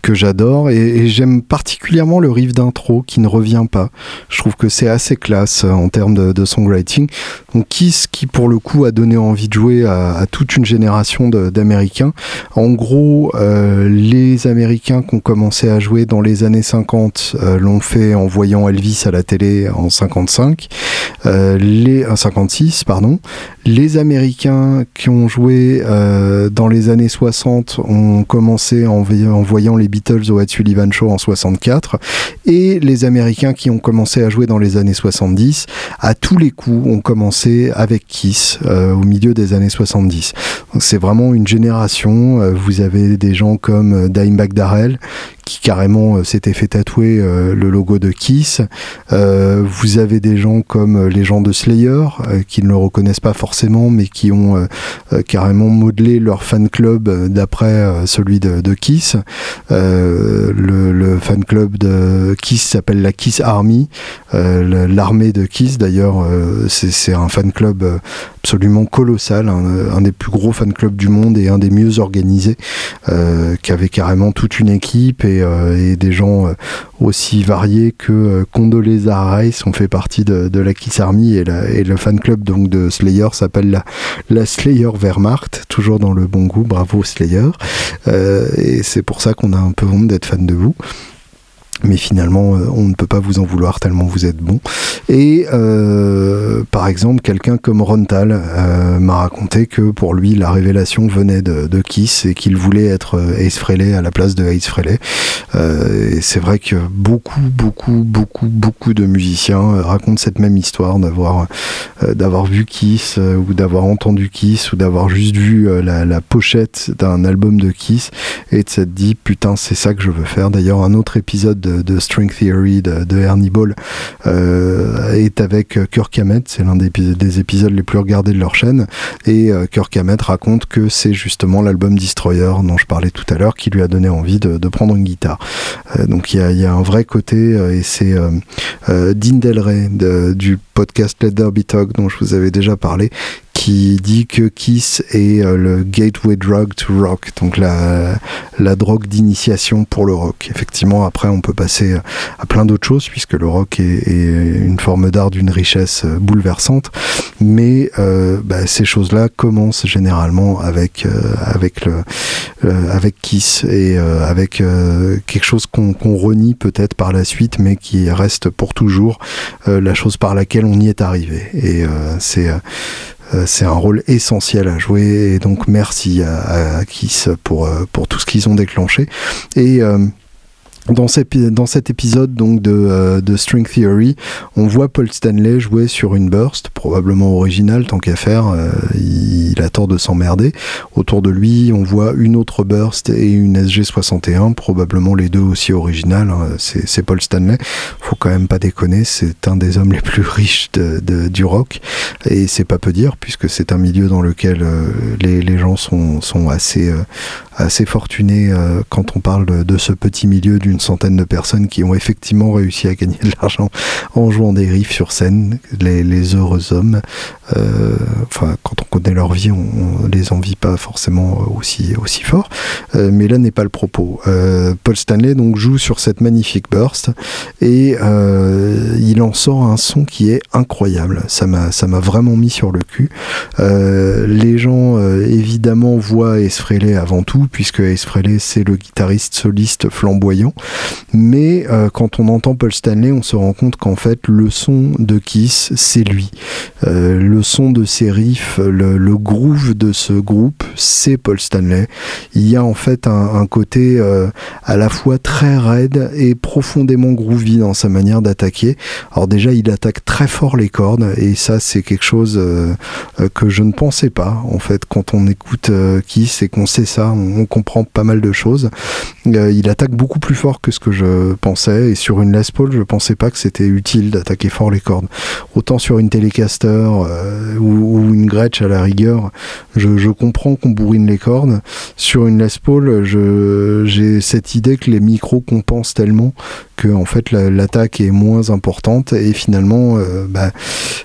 que j'adore, et j'aime particulièrement le riff d'intro qui ne revient pas. Je trouve que c'est assez classe en termes de songwriting. Donc Kiss qui pour le coup a donné envie de jouer à toute une génération d'Américains. En gros, les Américains qui ont commencé à jouer dans les années 50 l'ont fait en voyant Elvis à la télé en 56, pardon. Les Américains qui ont joué dans les années 60 ont commencé en voyant les Beatles au Ed Sullivan Show en 64, et les Américains qui ont commencé à jouer dans les années 70 à tous les coups ont commencé avec Kiss au milieu des années 70. Donc c'est vraiment une génération, vous avez des gens comme Dimebag Darrell qui carrément s'était fait tatouer le logo de Kiss, vous avez des gens comme les gens de Slayer qui ne le reconnaissent pas forcément mais qui ont carrément modelé leur fan club d'après celui de Kiss. Le fan club de Kiss s'appelle la Kiss Army, l'armée de Kiss d'ailleurs, c'est un fan club absolument colossal, un des plus gros fan clubs du monde et un des mieux organisés, qui avait carrément toute une équipe et des gens aussi variés que Condoleezza Rice ont fait partie de la Kiss Army, et le fan club donc de Slayer s'appelle la Slayer Wehrmacht, toujours dans le bon goût, bravo Slayer, et c'est pour ça qu'on a un peu honte d'être fan de vous. Mais finalement, on ne peut pas vous en vouloir tellement vous êtes bon. Et par exemple, quelqu'un comme Ron Tal m'a raconté que pour lui, la révélation venait de Kiss et qu'il voulait être Ace Frehley à la place de Ace Frehley. Et c'est vrai que beaucoup de musiciens racontent cette même histoire d'avoir vu Kiss ou d'avoir entendu Kiss ou d'avoir juste vu la pochette d'un album de Kiss et de s'être dit « putain, c'est ça que je veux faire ». D'ailleurs, un autre épisode de String Theory de Ernie Ball est avec Kirk Hammett, c'est l'un des épisodes les plus regardés de leur chaîne, et Kirk Hammett raconte que c'est justement l'album Destroyer dont je parlais tout à l'heure qui lui a donné envie de prendre une guitare. Donc il y a un vrai côté, et c'est Dean Del Rey du podcast Let There Be Talk dont je vous avais déjà parlé, qui dit que Kiss est le gateway drug to rock, donc la drogue d'initiation pour le rock. Effectivement, après on peut passer à plein d'autres choses puisque le rock est une forme d'art d'une richesse bouleversante, mais ces choses-là commencent généralement avec Kiss et avec quelque chose qu'on renie peut-être par la suite, mais qui reste pour toujours la chose par laquelle on y est arrivé, et c'est un rôle essentiel à jouer, et donc merci à Kiss pour tout ce qu'ils ont déclenché. Et dans cet épisode donc de String Theory, on voit Paul Stanley jouer sur une burst, probablement originale tant qu'à faire, il a tort de s'emmerder. Autour de lui, on voit une autre burst et une SG61, probablement les deux aussi originales, hein. C'est Paul Stanley, faut quand même pas déconner, c'est un des hommes les plus riches du rock, et c'est pas peu dire puisque c'est un milieu dans lequel les gens sont assez fortunés quand on parle de ce petit milieu d'une centaine de personnes qui ont effectivement réussi à gagner de l'argent en jouant des riffs sur scène, les heureux hommes. Quand on connaît leur vie, on les envie pas forcément aussi fort, mais là n'est pas le propos. Paul Stanley donc joue sur cette magnifique burst et il en sort un son qui est incroyable. Ça m'a vraiment mis sur le cul. Les gens évidemment voient Ace Frehley avant tout, puisque Ace Frehley c'est le guitariste soliste flamboyant, mais quand on entend Paul Stanley, on se rend compte qu'en fait le son de Kiss c'est lui, le son de ses riffs, le groove de ce groupe c'est Paul Stanley. Il y a en fait un côté à la fois très raide et profondément groovy dans sa manière d'attaquer. Alors déjà il attaque très fort les cordes, et ça c'est quelque chose que je ne pensais pas en fait. Quand on écoute Kiss et qu'on sait ça, on comprend pas mal de choses. Il attaque beaucoup plus fort que ce que je pensais, et sur une Les Paul je pensais pas que c'était utile d'attaquer fort les cordes. Autant sur une Telecaster ou une Gretsch à la rigueur je comprends qu'on bourrine les cordes. Sur une Les Paul j'ai cette idée que les micros compensent tellement que en fait l'attaque est moins importante, et finalement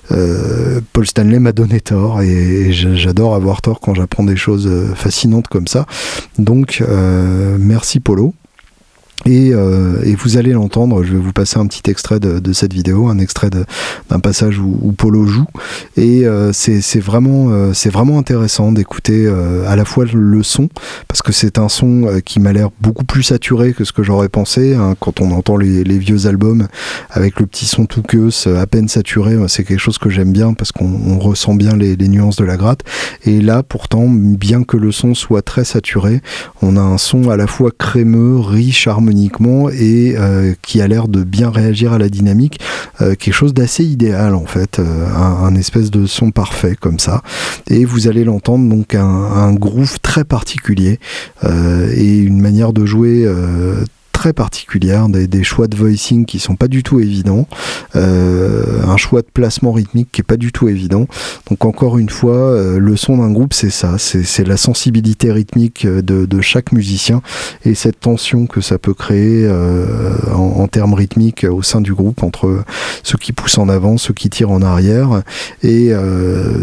Paul Stanley m'a donné tort, et j'adore avoir tort quand j'apprends des choses fascinantes comme ça. Donc merci Polo. Et vous allez l'entendre, je vais vous passer un petit extrait de cette vidéo, un extrait d'un passage où Polo joue, et c'est vraiment intéressant d'écouter à la fois le son, parce que c'est un son qui m'a l'air beaucoup plus saturé que ce que j'aurais pensé, hein. Quand on entend les vieux albums avec le petit son tout queues à peine saturé, c'est quelque chose que j'aime bien parce qu'on ressent bien les nuances de la gratte, et là pourtant, bien que le son soit très saturé, on a un son à la fois crémeux, riche harmoniquement, et qui a l'air de bien réagir à la dynamique, quelque chose d'assez idéal en fait, un espèce de son parfait comme ça. Et vous allez l'entendre donc un groove très particulier et une manière de jouer très particulière, des choix de voicing qui sont pas du tout évidents, un choix de placement rythmique qui est pas du tout évident. Donc encore une fois, le son d'un groupe c'est ça, c'est la sensibilité rythmique de chaque musicien, et cette tension que ça peut créer en termes rythmiques au sein du groupe, entre ceux qui poussent en avant, ceux qui tirent en arrière, et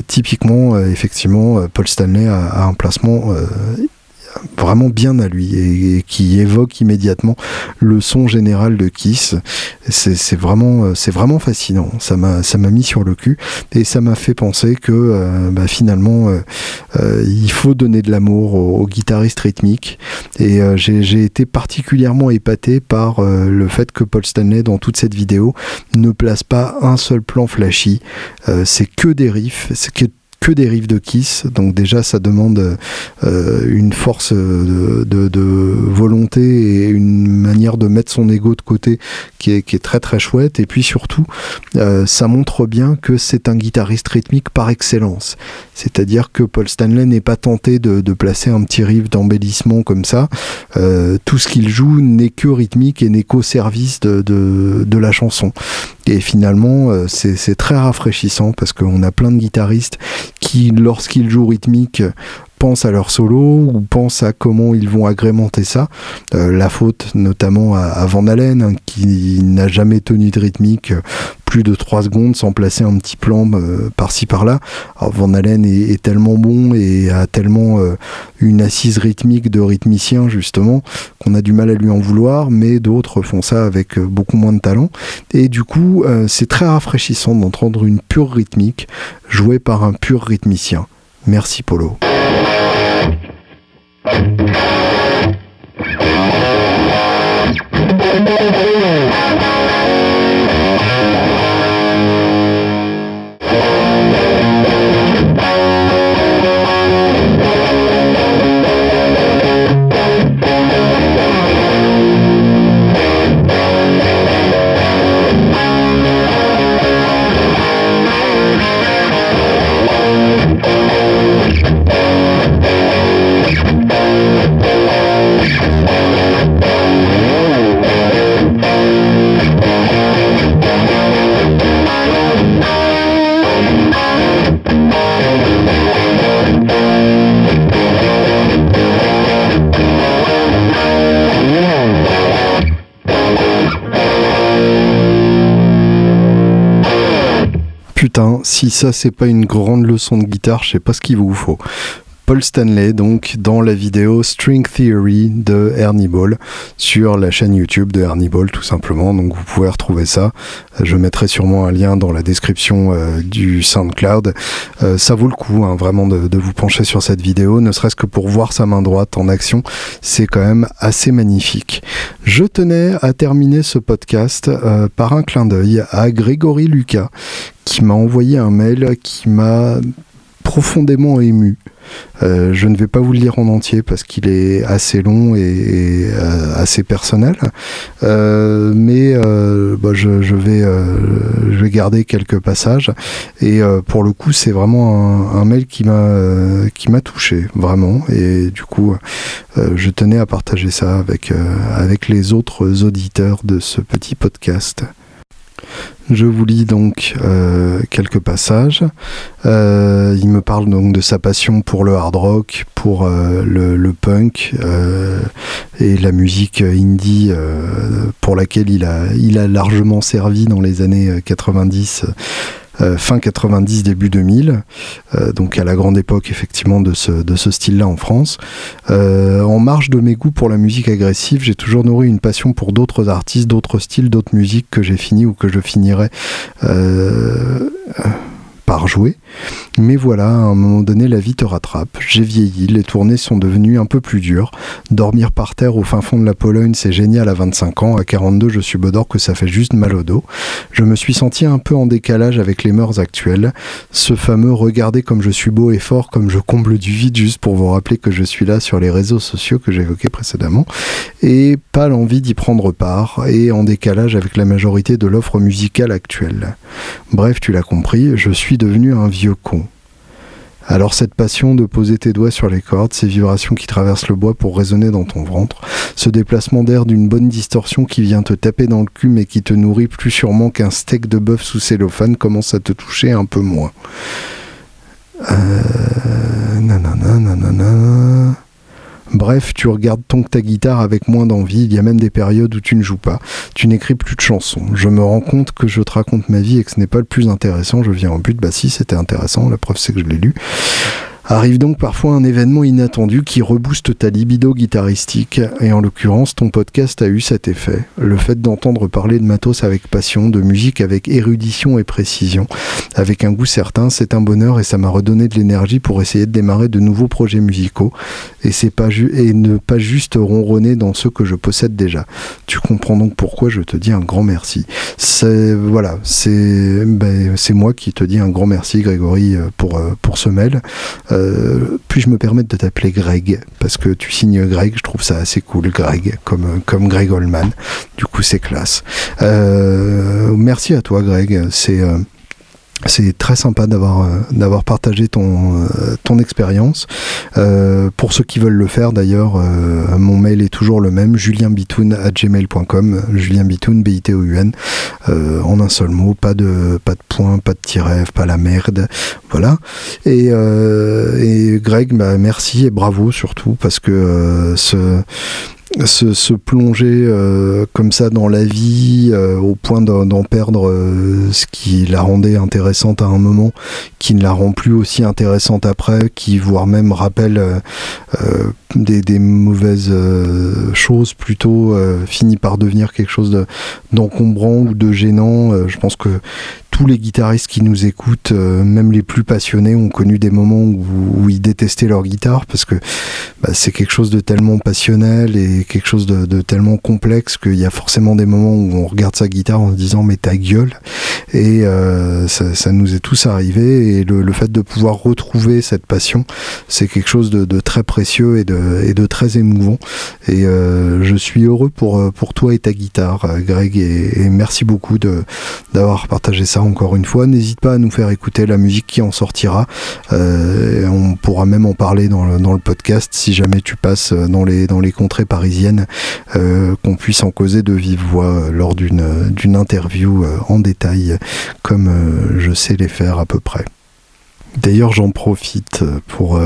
typiquement effectivement Paul Stanley a un placement vraiment bien à lui, et qui évoque immédiatement le son général de Kiss. C'est vraiment fascinant, ça m'a mis sur le cul, et ça m'a fait penser que finalement il faut donner de l'amour aux guitaristes rythmiques, et j'ai été particulièrement épaté par le fait que Paul Stanley dans toute cette vidéo ne place pas un seul plan flashy, c'est que des riffs, c'est que que des riffs de Kiss, donc déjà ça demande une force de volonté et une manière de mettre son ego de côté qui est très très chouette, et puis surtout ça montre bien que c'est un guitariste rythmique par excellence, c'est-à-dire que Paul Stanley n'est pas tenté de placer un petit riff d'embellissement comme ça, tout ce qu'il joue n'est que rythmique et n'est qu'au service de la chanson, et finalement c'est très rafraîchissant parce qu'on a plein de guitaristes qui, lorsqu'ils jouent rythmique, pensent à leur solo ou pensent à comment ils vont agrémenter ça. La faute notamment à Van Halen, hein, qui n'a jamais tenu de rythmique plus de 3 secondes sans placer un petit plan par-ci par-là. Alors Van Halen est tellement bon et a tellement une assise rythmique de rythmicien justement qu'on a du mal à lui en vouloir, mais d'autres font ça avec beaucoup moins de talent, et du coup c'est très rafraîchissant d'entendre une pure rythmique jouée par un pur rythmicien. Merci Polo. Putain, si ça c'est pas une grande leçon de guitare, je sais pas ce qu'il vous faut. Paul Stanley donc dans la vidéo String Theory de Ernie Ball sur la chaîne YouTube de Ernie Ball tout simplement, donc vous pouvez retrouver ça, je mettrai sûrement un lien dans la description du SoundCloud. Ça vaut le coup hein, vraiment de vous pencher sur cette vidéo, ne serait-ce que pour voir sa main droite en action, c'est quand même assez magnifique. Je tenais à terminer ce podcast par un clin d'œil à Grégory Lucas qui m'a envoyé un mail qui m'a profondément ému. Je ne vais pas vous le lire en entier parce qu'il est assez long et assez personnel, mais je vais garder quelques passages, et pour le coup c'est vraiment un mail qui m'a touché vraiment, et du coup je tenais à partager ça avec les autres auditeurs de ce petit podcast. Je vous lis donc quelques passages. Il me parle donc de sa passion pour le hard rock, pour le punk et la musique indie pour laquelle il a largement servi dans les années 90. Fin 90, début 2000, donc à la grande époque effectivement de ce style-là en France. En marge de mes goûts pour la musique agressive, j'ai toujours nourri une passion pour d'autres artistes, d'autres styles, d'autres musiques que j'ai fini ou que je finirai par jouer. Mais voilà, à un moment donné, la vie te rattrape. J'ai vieilli, les tournées sont devenues un peu plus dures. Dormir par terre au fin fond de la Pologne, c'est génial à 25 ans. À 42, je subodore que ça fait juste mal au dos. Je me suis senti un peu en décalage avec les mœurs actuelles. Ce fameux « regardez comme je suis beau et fort, comme je comble du vide », juste pour vous rappeler que je suis là sur les réseaux sociaux que j'évoquais précédemment. Et pas l'envie d'y prendre part, et en décalage avec la majorité de l'offre musicale actuelle. Bref, tu l'as compris, je suis devenu un vieux con. Alors cette passion de poser tes doigts sur les cordes, ces vibrations qui traversent le bois pour résonner dans ton ventre, ce déplacement d'air d'une bonne distorsion qui vient te taper dans le cul mais qui te nourrit plus sûrement qu'un steak de bœuf sous cellophane commence à te toucher un peu moins. Nanana, nanana. Bref, tu regardes donc ta guitare avec moins d'envie, il y a même des périodes où tu ne joues pas, tu n'écris plus de chansons. Je me rends compte que je te raconte ma vie et que ce n'est pas le plus intéressant, je viens en but, bah si, c'était intéressant, la preuve c'est que je l'ai lu. Arrive donc parfois un événement inattendu qui rebooste ta libido guitaristique, et en l'occurrence ton podcast a eu cet effet. Le fait d'entendre parler de matos avec passion, de musique avec érudition et précision, avec un goût certain, c'est un bonheur et ça m'a redonné de l'énergie pour essayer de démarrer de nouveaux projets musicaux et ne pas juste ronronner dans ceux que je possède déjà. Tu comprends donc pourquoi je te dis un grand merci. C'est moi qui te dis un grand merci, Grégory, pour ce mail. Puis-je me permettre de t'appeler Greg, parce que tu signes Greg, je trouve ça assez cool, Greg, comme Greg Holman, du coup c'est classe. Merci à toi, Greg, c'est très sympa d'avoir partagé ton expérience. Pour ceux qui veulent le faire d'ailleurs, mon mail est toujours le même, julienbitoun@gmail.com, Julien Bitoun, Bitoun, en un seul mot, pas de point, pas de tiret, pas la merde, voilà. Et Greg, merci et bravo surtout, parce que se plonger comme ça dans la vie au point d'en perdre ce qui la rendait intéressante à un moment, qui ne la rend plus aussi intéressante après, qui voire même rappelle des mauvaises choses plutôt, finit par devenir quelque chose d'encombrant ou de gênant. Je pense que tous les guitaristes qui nous écoutent, même les plus passionnés, ont connu des moments où ils détestaient leur guitare, parce que c'est quelque chose de tellement passionnel et quelque chose de tellement complexe qu'il y a forcément des moments où on regarde sa guitare en se disant mais ta gueule, et ça nous est tous arrivé, et le fait de pouvoir retrouver cette passion, c'est quelque chose de très précieux et de très émouvant, et je suis heureux pour toi et ta guitare, Greg, et merci beaucoup d'avoir partagé ça. Encore une fois, n'hésite pas à nous faire écouter la musique qui en sortira, on pourra même en parler dans le podcast si jamais tu passes dans les contrées parisiennes, qu'on puisse en causer de vive voix lors d'une interview en détail, comme je sais les faire à peu près. D'ailleurs, j'en profite pour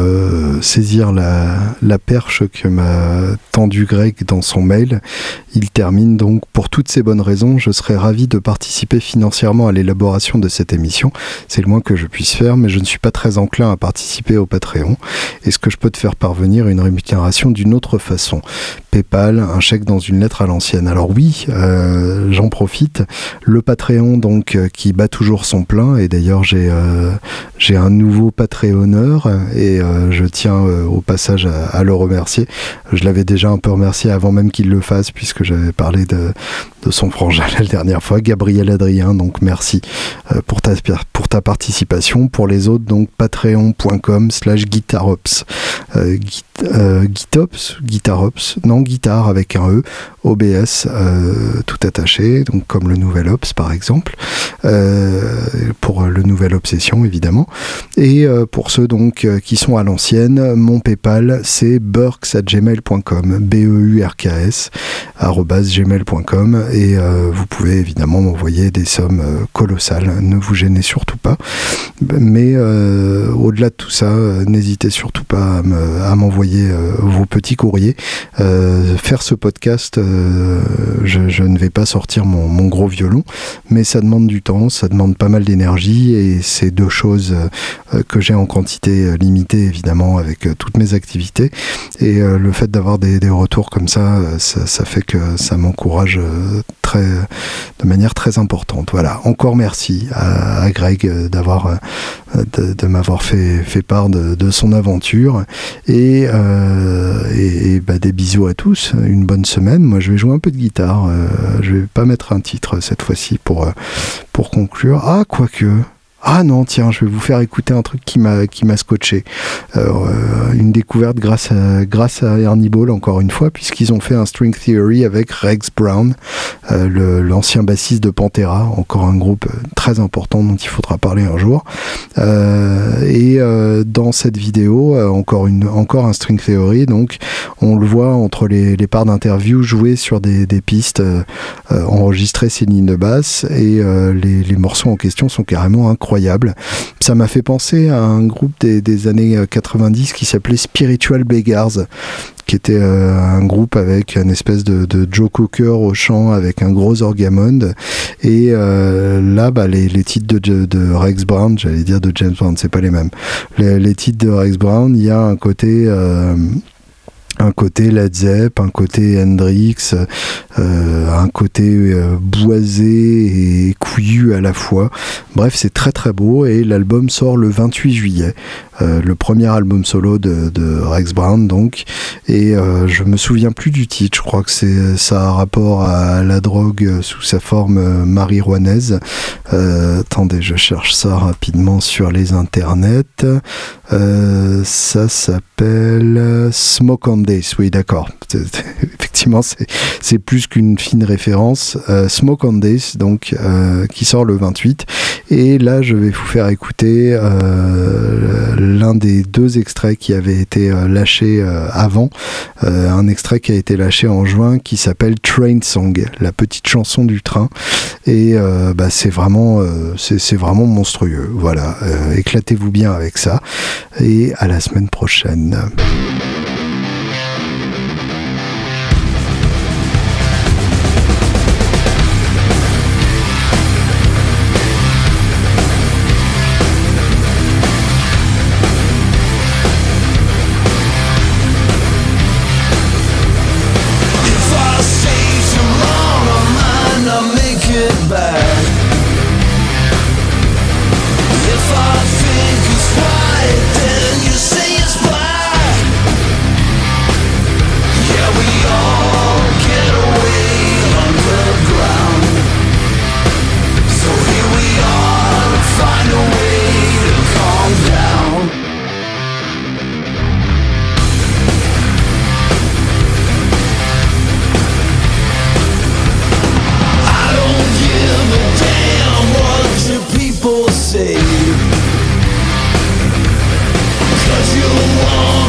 saisir la perche que m'a tendue Greg dans son mail. Il termine donc: pour toutes ces bonnes raisons, je serais ravi de participer financièrement à l'élaboration de cette émission. C'est le moins que je puisse faire, mais je ne suis pas très enclin à participer au Patreon. Est-ce que je peux te faire parvenir une rémunération d'une autre façon ? PayPal, un chèque dans une lettre à l'ancienne. Alors oui, j'en profite. Le Patreon, donc, qui bat toujours son plein, et d'ailleurs j'ai un nouveau Patreonneur, et je tiens au passage à le remercier. Je l'avais déjà un peu remercié avant même qu'il le fasse, puisque j'avais parlé de son frangin la dernière fois, Gabriel Adrien. Donc merci pour ta participation. Pour les autres, donc patreon.com/guitareops, guitare avec un E, OBS, tout attaché, donc comme le nouvel Ops par exemple, pour le nouvel Obsession évidemment. Et pour ceux donc qui sont à l'ancienne, mon PayPal c'est burks@gmail.com, beurks @gmail.com, et vous pouvez évidemment m'envoyer des sommes colossales, ne vous gênez surtout pas, mais au-delà de tout ça, n'hésitez surtout pas à m'envoyer vos petits courriers. Faire ce podcast, je ne vais pas sortir mon gros violon, mais ça demande du temps, ça demande pas mal d'énergie, et c'est deux choses que j'ai en quantité limitée évidemment avec toutes mes activités, et le fait d'avoir des retours comme ça fait que ça m'encourage de manière très importante. Voilà, encore merci à Greg de m'avoir fait part de son aventure, et des bisous à tous, une bonne semaine. Moi je vais jouer un peu de guitare, je vais pas mettre un titre cette fois-ci pour conclure, quoique, je vais vous faire écouter un truc qui m'a scotché. Alors, une découverte grâce à Ernie Ball, encore une fois, puisqu'ils ont fait un String Theory avec Rex Brown, l'ancien bassiste de Pantera, encore un groupe très important dont il faudra parler un jour. Dans cette vidéo, encore un String Theory, donc on le voit entre les parts d'interview jouer sur des pistes enregistrées, ces lignes de basse, et les morceaux en question sont carrément incroyables. incroyable. Ça m'a fait penser à un groupe des années 90 qui s'appelait Spiritual Beggars, qui était un groupe avec une espèce de Joe Cocker au chant avec un gros orgamonde, et là les titres de Rex Brown, j'allais dire de James Brown, c'est pas les mêmes, les titres de Rex Brown, il y a un côté Led Zepp, un côté Hendrix, un côté boisé et couillu à la fois. Bref, c'est très très beau, et l'album sort le 28 juillet. Le premier album solo de Rex Brown, donc. Et je me souviens plus du titre, je crois que ça a rapport à la drogue sous sa forme marijuanaise. Attendez, je cherche ça rapidement sur les internets. Ça s'appelle Smoke on Days, oui d'accord, effectivement c'est plus qu'une fine référence, Smoke on Days donc, qui sort le 28, et là je vais vous faire écouter l'un des deux extraits qui avait été lâché avant, un extrait qui a été lâché en juin qui s'appelle Train Song, la petite chanson du train, et c'est vraiment monstrueux, voilà, éclatez-vous bien avec ça, et à la semaine prochaine. Cause you want